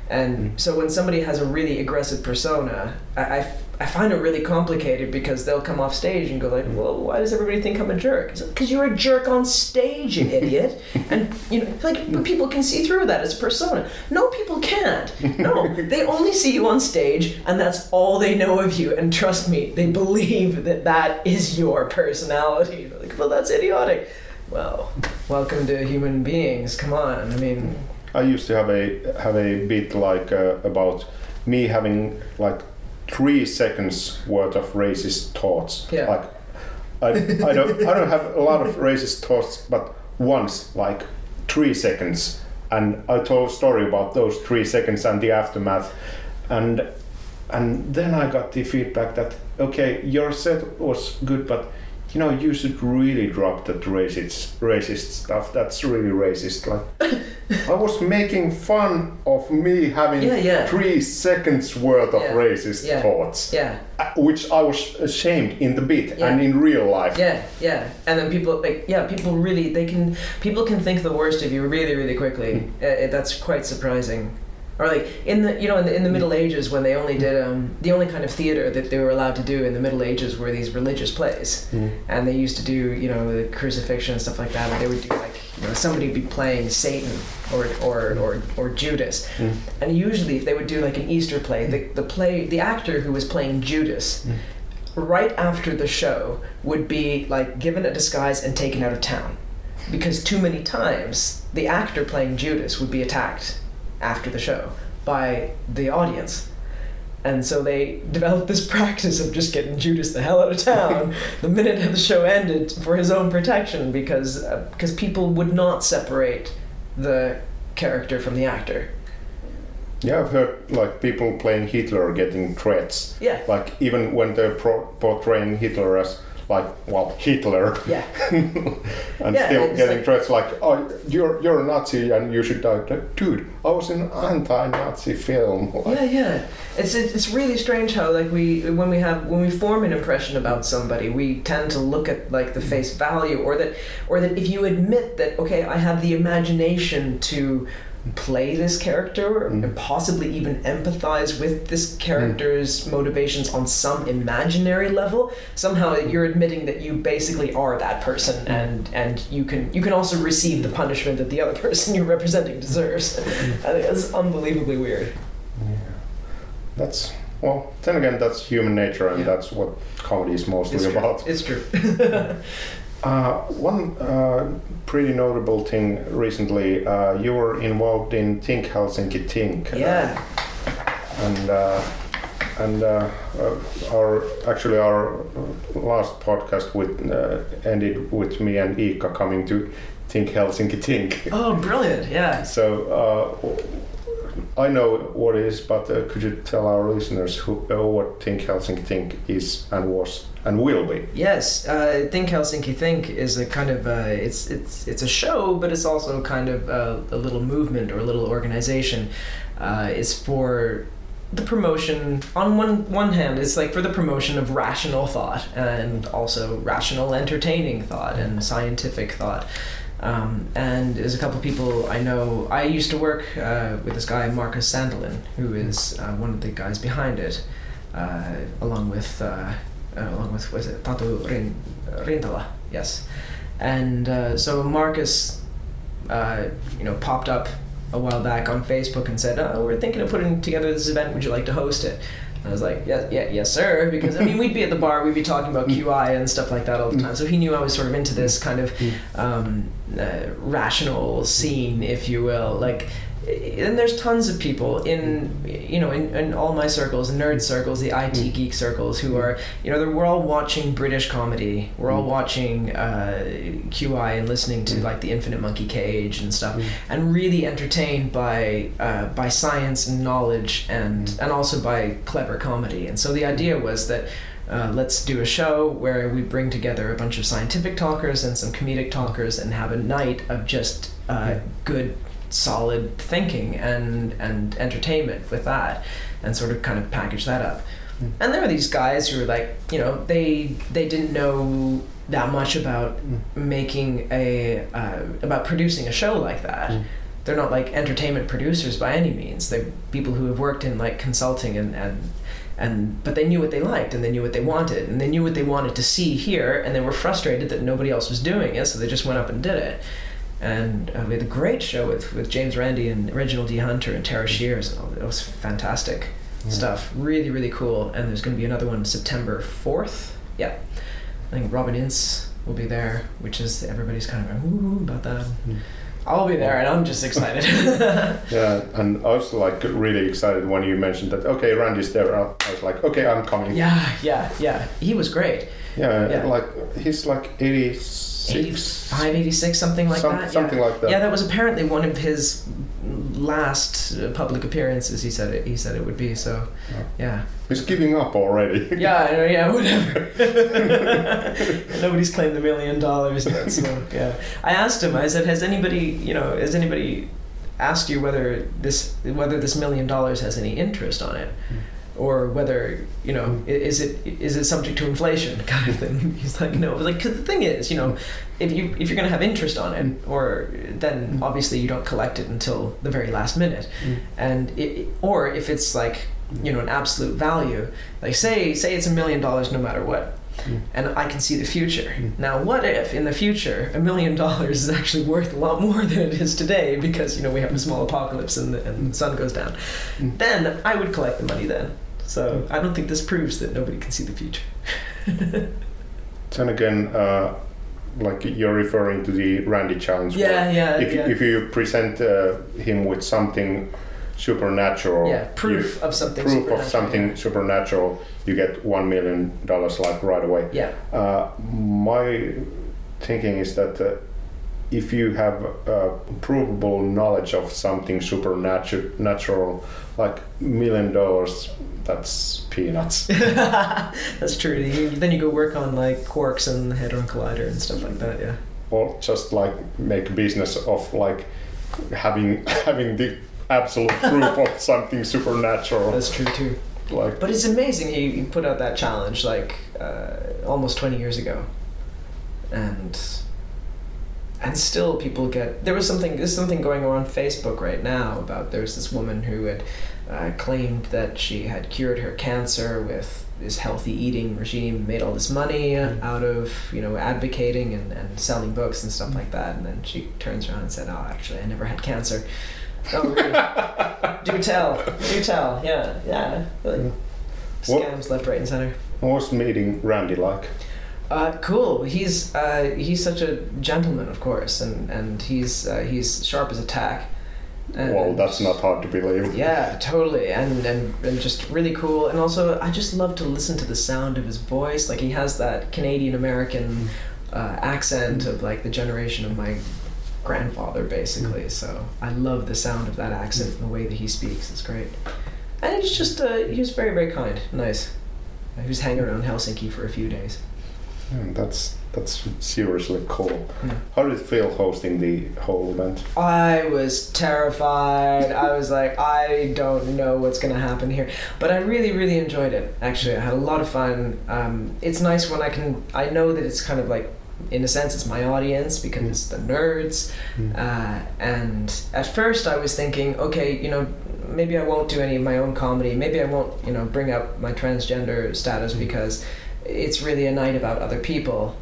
And so when somebody has a really aggressive persona, I find it really complicated because they'll come off stage and go like, well, why does everybody think I'm a jerk? Because you're a jerk on stage, you idiot. And, you know, like, but people can see through that as a persona. No, people can't. No, they only see you on stage and that's all they know of you. And trust me, they believe that that is your personality. They're like, well, that's idiotic. Well, welcome to human beings. Come on. I mean... I used to have a bit like about me having like 3 seconds worth of racist thoughts. Yeah. Like I don't have a lot of racist thoughts, but once like 3 seconds, and I told a story about those 3 seconds and the aftermath, and then I got the feedback that okay, your set was good, but you know you should really drop that racist stuff. That's really racist. Like. I was making fun of me having 3 seconds worth of racist thoughts, which I was ashamed in the bit and in real life. And then people like people really people can think the worst of you really really quickly. That's quite surprising. Or like in the Middle Ages when they only did the only kind of theater that they were allowed to do in the Middle Ages were these religious plays, and they used to do the crucifixion and stuff like that. And they would do like somebody would be playing Satan or Judas, and usually they would do like an Easter play. The actor who was playing Judas, right after the show would be like given a disguise and taken out of town, because too many times the actor playing Judas would be attacked after the show by the audience. And so they developed this practice of just getting Judas the hell out of town the minute the show ended for his own protection, because people would not separate the character from the actor. Yeah, I've heard like people playing Hitler getting threats. Yeah. Like even when they're portraying Hitler as like, well, Hitler. Yeah. And still getting like, threats like, oh, you're a Nazi and you should die. Like, dude, I was in an anti-Nazi film. Like, It's really strange how like when we form an impression about somebody, we tend to look at like the face value, or that if you admit that, okay, I have the imagination to play this character and possibly even empathize with this character's motivations on some imaginary level, somehow you're admitting that you basically are that person, and you can also receive the punishment that the other person you're representing deserves. I think that's unbelievably weird. Yeah. That's, well, then again, that's human nature, and that's what comedy is mostly about. It's true. One pretty notable thing recently, you were involved in Think Helsinki Think. Yeah. And our last podcast ended with me and Iikka coming to Think Helsinki Think. Oh, brilliant! Yeah. So I know what it is, but could you tell our listeners what Think Helsinki Think is and was? And will be. Yes, Think Helsinki Think is a kind of it's a show, but it's also kind of a little movement or a little organization. It's for the promotion. On one hand, it's like for the promotion of rational thought and also rational, entertaining thought and scientific thought. And there's a couple of people I know. I used to work with this guy Marcus Sandelin, who is one of the guys behind it, along with was it Tatu Rintala? Yes. And so Marcus popped up a while back on Facebook and said, oh, we're thinking of putting together this event, would you like to host it? And I was like, yes sir, because I mean we'd be at the bar, we'd be talking about QI and stuff like that all the time, so he knew I was sort of into this kind of rational scene, if you will, like. And there's tons of people in all my circles, nerd circles, the IT geek circles, who are, we're all watching British comedy. We're all watching QI and listening to like the Infinite Monkey Cage and stuff, and really entertained by science and knowledge and also by clever comedy. And so the idea was that Let's do a show where we bring together a bunch of scientific talkers and some comedic talkers and have a night of just good, solid thinking and entertainment with that, and sort of kind of package that up. Mm. And there were these guys who were like, you know, they didn't know that much about making a about producing a show like that. Mm. They're not like entertainment producers by any means. They're people who have worked in like consulting and but they knew what they liked and they knew what they wanted and they knew what they wanted to see here, and they were frustrated that nobody else was doing it, so they just went up and did it. And we had a great show with James Randi and Reginald D. Hunter and Tara Shears. And all that. It was fantastic stuff. Really, really cool. And there's going to be another one September 4th. Yeah. I think Robin Ince will be there, which is everybody's kind of going, ooh, about that. Mm. I'll be there, and I'm just excited. Yeah, and I was like really excited when you mentioned that, okay, Randy's there. I was like, okay, I'm coming. Yeah. He was great. Yeah. Like he's like 85, 86, something like that. Something like that. Yeah, that was apparently one of his last public appearances. He said it would be. So, yeah. He's giving up already. Yeah, whatever. Nobody's claimed $1 million yet. So, yeah. I asked him. I said, "Has anybody asked you whether this $1 million has any interest on it?" Or whether, you know, is it subject to inflation kind of thing. He's like, no. I was like, because the thing is, you know, if you're going to have interest on it, or then obviously you don't collect it until the very last minute. And or if it's like, you know, an absolute value, like say it's $1 million no matter what. And I can see the future. Now, what if in the future $1 million is actually worth a lot more than it is today because, you know, we have a small apocalypse and the sun goes down? Then I would collect the money then. So I don't think this proves that nobody can see the future. Then again, like you're referring to the Randy challenge. If you present him with something supernatural, proof of something supernatural, you get $1 million like right away. My thinking is that if you have provable knowledge of something supernatural, like $1 million, that's peanuts. That's true. Then you go work on like quarks and the Hadron Collider and stuff like that. Yeah, or just like make business of like having the absolute proof of something supernatural. That's true too. Like, but it's amazing he put out that challenge like almost 20 years ago, and still people get. There's something going on Facebook right now about there's this woman who had claimed that she had cured her cancer with this healthy eating regime, made all this money out of, you know, advocating and selling books and stuff like that, and then she turns around and said, "Oh, actually, I never had cancer." Oh, really? Do tell. Yeah. Really. Scams left, right, and center. What's meeting Randy like? Cool. He's such a gentleman, of course, and he's sharp as a tack. Well, that's not hard to believe. Yeah, totally, and just really cool. And also, I just love to listen to the sound of his voice. Like he has that Canadian American accent of like the generation of my grandfather, basically. So I love the sound of that accent and the way that he speaks. It's great. And it's just he was very, very kind, nice. He was hanging around Helsinki for a few days. That's seriously cool. How did it feel hosting the whole event? I was terrified. I was like, I don't know what's going to happen here, but I really, really enjoyed it. Actually, I had a lot of fun. It's nice when I know that it's kind of like, in a sense, it's my audience because it's the nerds. And at first I was thinking, okay, you know, maybe I won't do any of my own comedy. Maybe I won't, you know, bring up my transgender status because it's really a night about other people.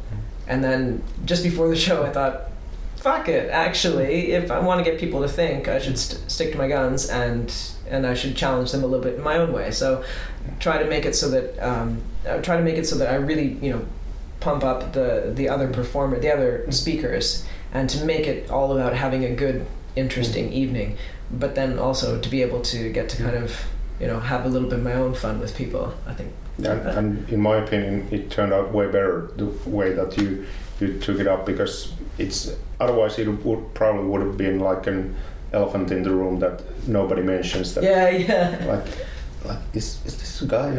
And then just before the show, I thought, fuck it, actually, if I want to get people to think, I should stick to my guns and I should challenge them a little bit in my own way. So try to make it so that I really, you know, pump up the other performer, the other speakers, and to make it all about having a good, interesting evening, but then also to be able to get to kind of, you know, have a little bit of my own fun with people, I think. And in my opinion, it turned out way better the way that you took it up, because it's otherwise it would probably have been like an elephant in the room that nobody mentions. That, yeah. Like, like, is this a guy?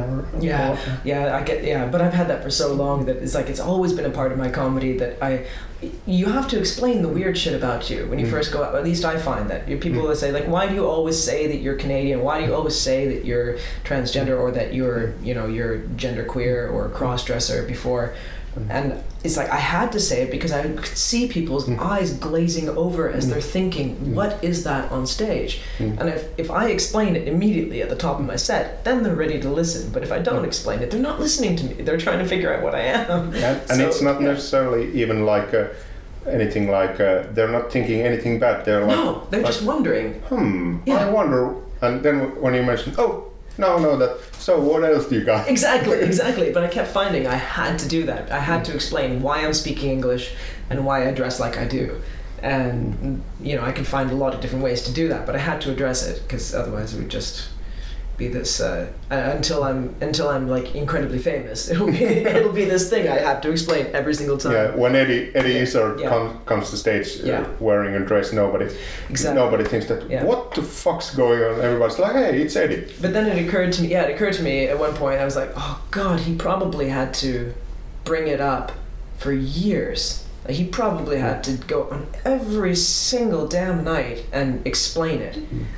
But I've had that for so long that it's like it's always been a part of my comedy that you have to explain the weird shit about you when you first go out. At least I find that people will say, like, why do you always say that you're Canadian? Why do you always say that you're transgender or that you're genderqueer or crossdresser before? And it's like I had to say it because I could see people's eyes glazing over as they're thinking, what is that on stage? And if I explain it immediately at the top of my set, then they're ready to listen. But if I don't explain it, they're not listening to me. They're trying to figure out what I am. And it's not necessarily even like anything like they're not thinking anything bad. They're like, no, they're just wondering. I wonder. And then when you mention, so what else do you got? Exactly. But I kept finding I had to do that. I had to explain why I'm speaking English and why I dress like I do. And, I can find a lot of different ways to do that, but I had to address it because otherwise it would just be this, until I'm like incredibly famous, it'll be this thing I have to explain every single time. Yeah, when Eddie Izzard comes to stage wearing a dress, nobody thinks that, what the fuck's going on? Everybody's like, hey, it's Eddie. But then it occurred to me at one point, I was like, oh God, he probably had to bring it up for years. He probably had to go on every single damn night and explain it.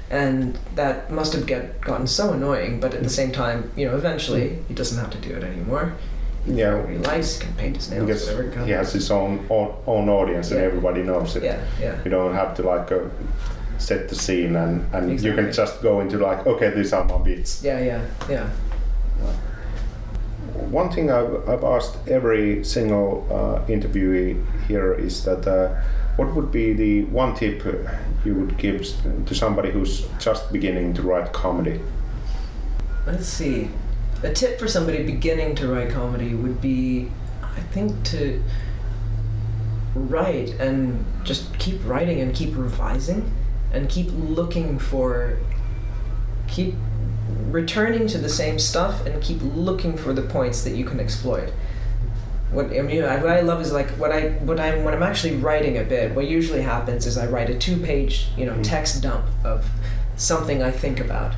And that must have gotten so annoying, but at the same time, eventually he doesn't have to do it anymore. He likes, can paint his nails, whatever. He has his own audience and everybody knows it. You don't have to set the scene and you can just go into these are my beats. One thing I've asked every single interviewee here is that what would be the one tip you would give to somebody who's just beginning to write comedy? Let's see. A tip for somebody beginning to write comedy would be, I think, to write and just keep writing and keep revising and keep looking for... keep returning to the same stuff and keep looking for the points that you can exploit. What I love is when I'm actually writing a bit, what usually happens is I write a 2-page text dump of something I think about,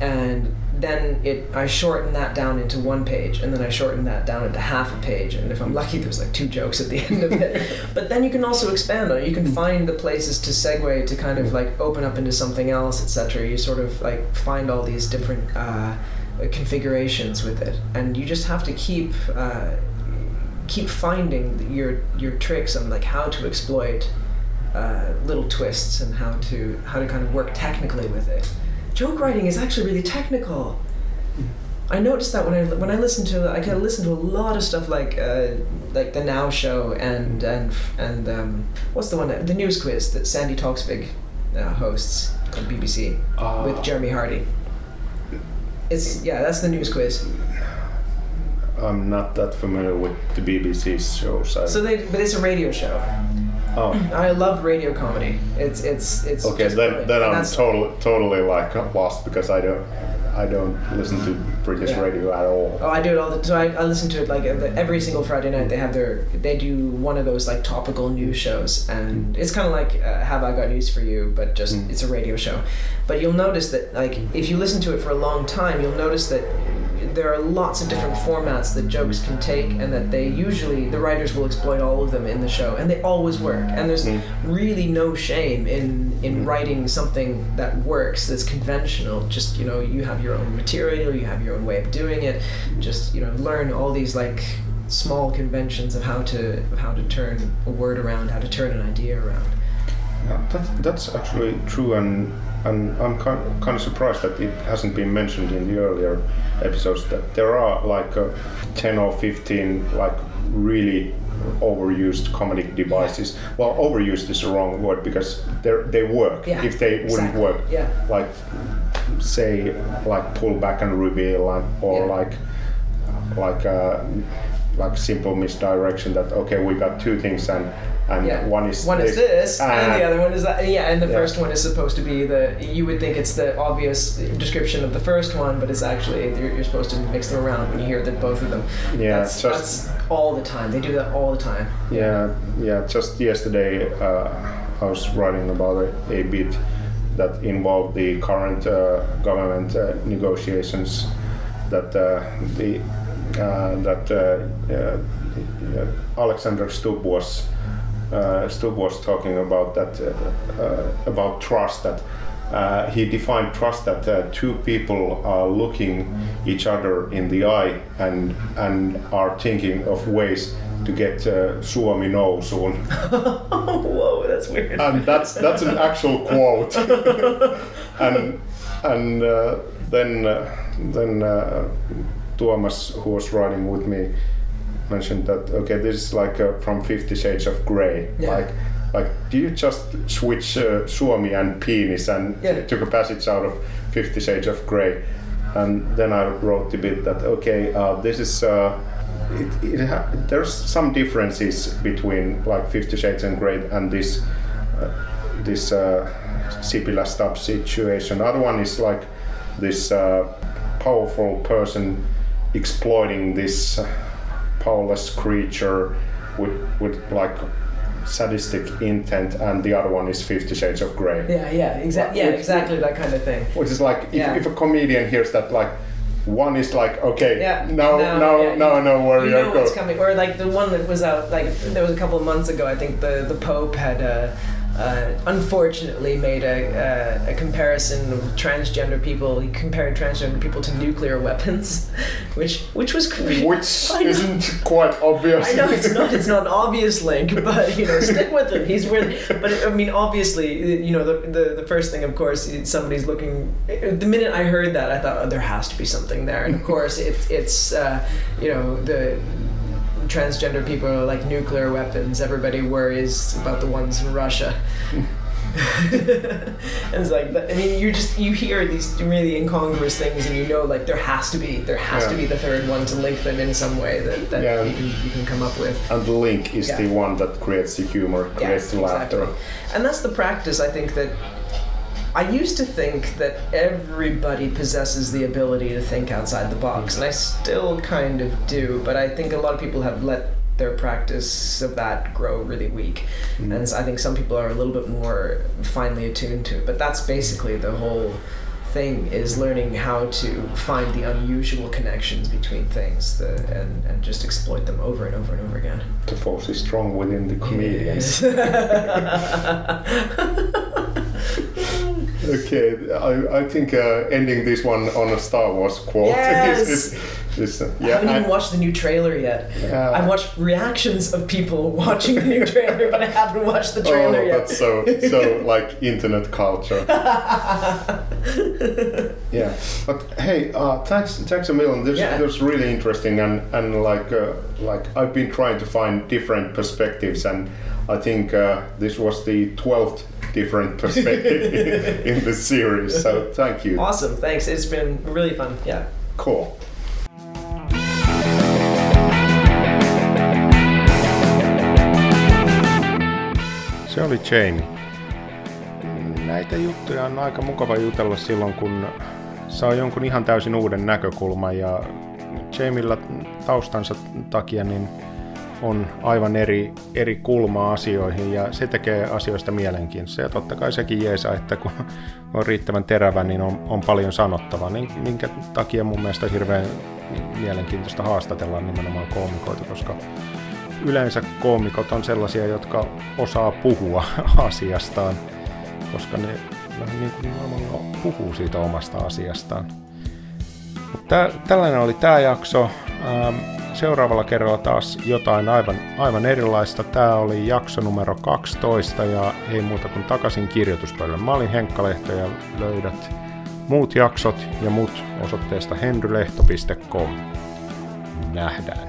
and then I shorten that down into 1 page, and then I shorten that down into half a page, and if I'm lucky there's 2 jokes at the end of it. But then you can also expand on it. You can find the places to segue to kind of open up into something else, etc. You sort of find all these different configurations with it, and you just have to keep finding your tricks on how to exploit little twists and how to kind of work technically with it. Joke writing is actually really technical. I noticed that when I listened to a lot of stuff like the Now Show and what's the one, the News Quiz that Sandi Toksvig hosts on BBC with Jeremy Hardy. That's the News Quiz. I'm not that familiar with the BBC shows. But it's a radio show. Oh. I love radio comedy. It's okay. Then I'm totally lost because I don't listen to British radio at all. Oh, I do it all the time. I listen to it every single Friday night. They do one of those topical news shows, and it's kind of like Have I Got News for You, but just it's a radio show. But you'll notice that if you listen to it for a long time, you'll notice that there are lots of different formats that jokes can take, and that they usually, the writers will exploit all of them in the show, and they always work. And there's really no shame in writing something that works, that's conventional. Just, you have your own material, you have your own way of doing it. Just, learn all these small conventions of how to turn a word around, how to turn an idea around. Yeah, that's actually true, and I'm kind of surprised that it hasn't been mentioned in the earlier episodes that there are 10 or 15 really overused comedic devices. Yeah. Well, overused is the wrong word because they work. Yeah, if they wouldn't work, pull back and reveal, or simple misdirection that we got two things and one is this and the other one is that. And the first one is supposed to be you would think it's the obvious description of the first one, but it's actually you're supposed to mix them around when you hear that both of them. That's all the time. They do that all the time. Just yesterday I was writing about a bit that involved the current government negotiations that Alexander Stubb was talking about, that about trust, that he defined trust that two people are looking each other in the eye and are thinking of ways to get Suomi no soon. Whoa, that's weird. And that's an actual quote. and then Tuomas, who was riding with me, mentioned that this is like from 50 Shades of Grey. Yeah. Like, do you just switch Suomi and penis and took a passage out of 50 Shades of Grey? And then I wrote a bit that, this is... there's some differences between like 50 Shades of Grey and this Sipilä Stubb situation. Other one is like this powerful person exploiting this powerless creature with like sadistic intent, and the other one is 50 Shades of Grey. Exactly that kind of thing. Which is like if a comedian hears that, like, one is like, no, where you know what's coming. Or like the one that was out, like there was a couple of months ago, I think the Pope had unfortunately made a comparison of transgender people. He compared transgender people to nuclear weapons, which was crazy. Which isn't quite obvious. I know it's not an obvious link, but stick with him. He's weird. But I mean, obviously, the first thing, of course, somebody's looking. The minute I heard that, I thought, there has to be something there. And of course, it's the transgender people are like nuclear weapons. Everybody worries about the ones in Russia. And it's like, I mean, you hear these really incongruous things, and like there has to be the third one to link them in some way that you can come up with. And the link is the one that creates the humor, creates the laughter. Exactly. And that's the practice. I think that I used to think that everybody possesses the ability to think outside the box, and I still kind of do, but I think a lot of people have let their practice of that grow really weak. Mm-hmm. And I think some people are a little bit more finely attuned to it, but that's basically the whole thing, is learning how to find the unusual connections between things and just exploit them over and over and over again. The force is strong within the comedians. Okay, I think ending this one on a Star Wars quote. Yes. I haven't even watched the new trailer yet. I've watched reactions of people watching the new trailer, but I haven't watched the trailer yet. That's so like internet culture. Yeah, but hey, thanks a million. There's really interesting and like I've been trying to find different perspectives, and I think this was the 12th different perspective in the series. So thank you. Awesome, thanks. It's been really fun. Yeah. Cool. Se oli Jane. Näitä juttuja on aika mukava jutella silloin, kun saa jonkun ihan täysin uuden näkökulman, ja Jamilla taustansa takia niin on aivan eri kulmaa asioihin, ja se tekee asioista mielenkiintoista. Ja totta kai sekin jeesa, että kun on riittävän terävä, niin on paljon sanottavaa, niin minkä takia mun mielestä hirveän mielenkiintoista haastatella nimenomaan koomikoita, koska yleensä koomikot on sellaisia, jotka osaa puhua asiastaan, koska ne vähän niin kuin maailmalla puhuu siitä omasta asiastaan. Mutta tällainen oli tämä jakso. Seuraavalla kerralla taas jotain aivan erilaista. Tämä oli jakso numero 12, ja ei muuta kuin takaisin kirjoituspöydälle. Mä olin Henkkalehto, ja löydät muut jaksot ja muut osoitteesta henrylehto.com. Nähdään.